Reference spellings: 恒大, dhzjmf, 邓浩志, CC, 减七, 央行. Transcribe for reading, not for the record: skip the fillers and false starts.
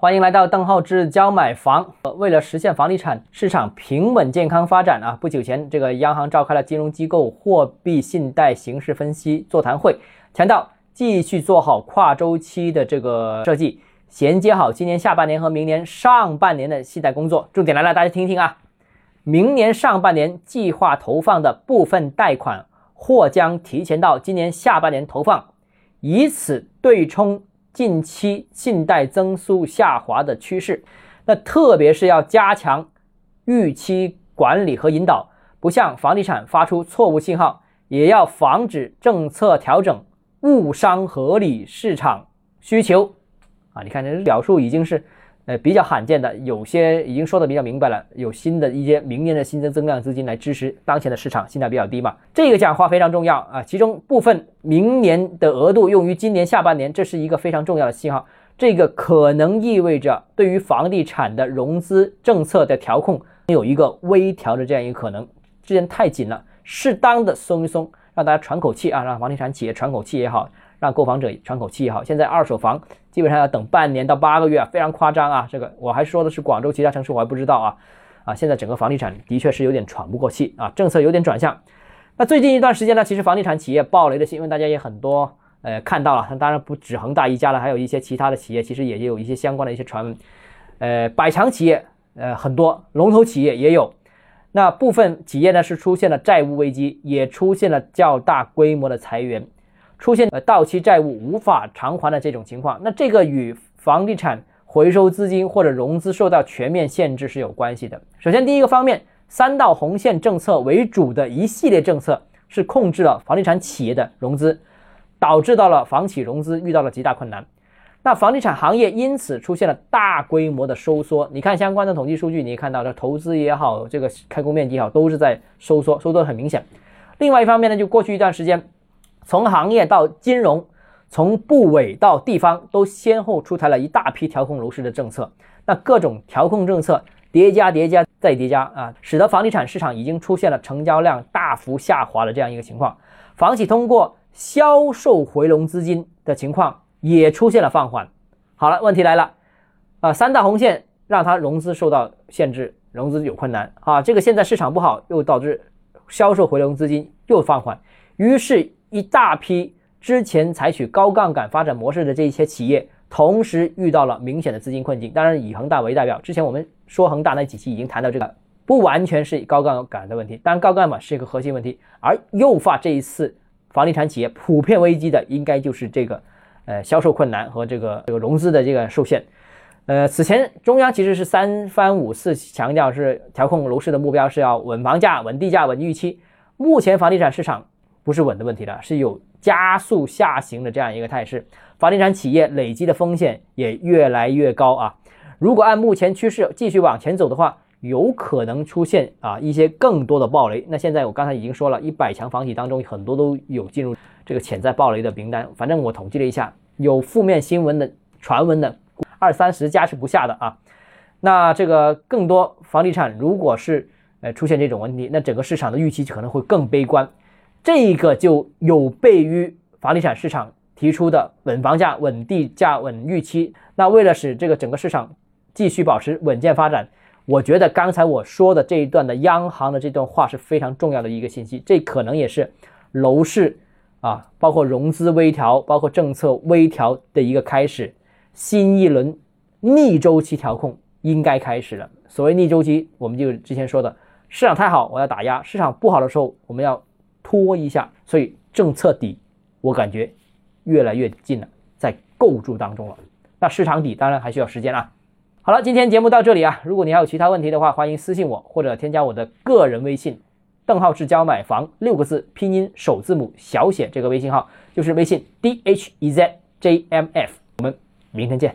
欢迎来到邓浩志教买房。为了实现房地产市场平稳健康发展啊，不久前这个央行召开了金融机构货币信贷形势分析座谈会，强调继续做好跨周期的这个设计，衔接好今年下半年和明年上半年的信贷工作。重点来了，大家听一听啊，明年上半年计划投放的部分贷款或将提前到今年下半年投放，以此对冲近期信贷增速下滑的趋势。那特别是要加强预期管理和引导，不向房地产发出错误信号，也要防止政策调整误伤合理市场需求啊！你看这表述已经是比较罕见的，有些已经说的比较明白了，有新的一些明年的新增量资金来支持当前的市场，信贷比较低嘛，这个讲话非常重要啊。其中部分明年的额度用于今年下半年，这是一个非常重要的信号，这个可能意味着对于房地产的融资政策的调控有一个微调的这样一个可能，之前太紧了，适当的松一松，让大家喘口气啊，让房地产企业喘口气也好，让购房者喘口气也好，现在二手房基本上要等半年到8个月啊，非常夸张啊！这个我还说的是广州，其他城市我还不知道啊。现在整个房地产的确是有点喘不过气啊，政策有点转向。那最近一段时间呢，其实房地产企业爆雷的新闻大家也很多看到了，当然不止恒大一家了，还有一些其他的企业，其实也有一些相关的一些传闻。百强企业很多，龙头企业也有。那部分企业呢是出现了债务危机，也出现了较大规模的裁员。出现到期债务无法偿还的这种情况，那这个与房地产回收资金或者融资受到全面限制是有关系的。首先第一个方面，三道红线政策为主的一系列政策是控制了房地产企业的融资，导致到了房企融资遇到了极大困难，那房地产行业因此出现了大规模的收缩。你看相关的统计数据，你看到的投资也好，这个开工面积也好，都是在收缩，收缩很明显。另外一方面呢，就过去一段时间，从行业到金融，从部委到地方，都先后出台了一大批调控楼市的政策，那各种调控政策叠加啊，使得房地产市场已经出现了成交量大幅下滑的这样一个情况。房企通过销售回笼资金的情况也出现了放缓。好了，问题来了三大红线让它融资受到限制，融资有困难啊，这个现在市场不好，又导致销售回笼资金又放缓，于是一大批之前采取高杠杆发展模式的这些企业同时遇到了明显的资金困境。当然以恒大为代表，之前我们说恒大那几期已经谈到这个不完全是高杠杆的问题，当然高杠杆是一个核心问题，而诱发这一次房地产企业普遍危机的应该就是这个销售困难和这个融资的这个受限。此前中央其实是三番五次强调是调控楼市的目标是要稳房价、稳地价、稳预期，目前房地产市场不是稳的问题了，是有加速下行的这样一个态势，房地产企业累积的风险也越来越高啊！如果按目前趋势继续往前走的话，有可能出现一些更多的暴雷。那现在我刚才已经说了，100强房企当中很多都有进入这个潜在暴雷的名单，反正我统计了一下，有负面新闻的传闻的20-30家是不下的啊。那这个更多房地产如果是出现这种问题，那整个市场的预期可能会更悲观，这个就有悖于房地产市场提出的稳房价、稳地价、稳预期。那为了使这个整个市场继续保持稳健发展，我觉得刚才我说的这一段的央行的这段话是非常重要的一个信息，这可能也是楼市包括融资微调、包括政策微调的一个开始，新一轮逆周期调控应该开始了。所谓逆周期，我们就之前说的，市场太好我要打压，市场不好的时候我们要拖一下，所以政策底我感觉越来越近了，在构筑当中了。那市场底当然还需要时间啊。好了，今天节目到这里啊，如果你还有其他问题的话，欢迎私信我或者添加我的个人微信邓浩志教买房6个字拼音首字母小写，这个微信号就是微信 dhzjmf， 我们明天见。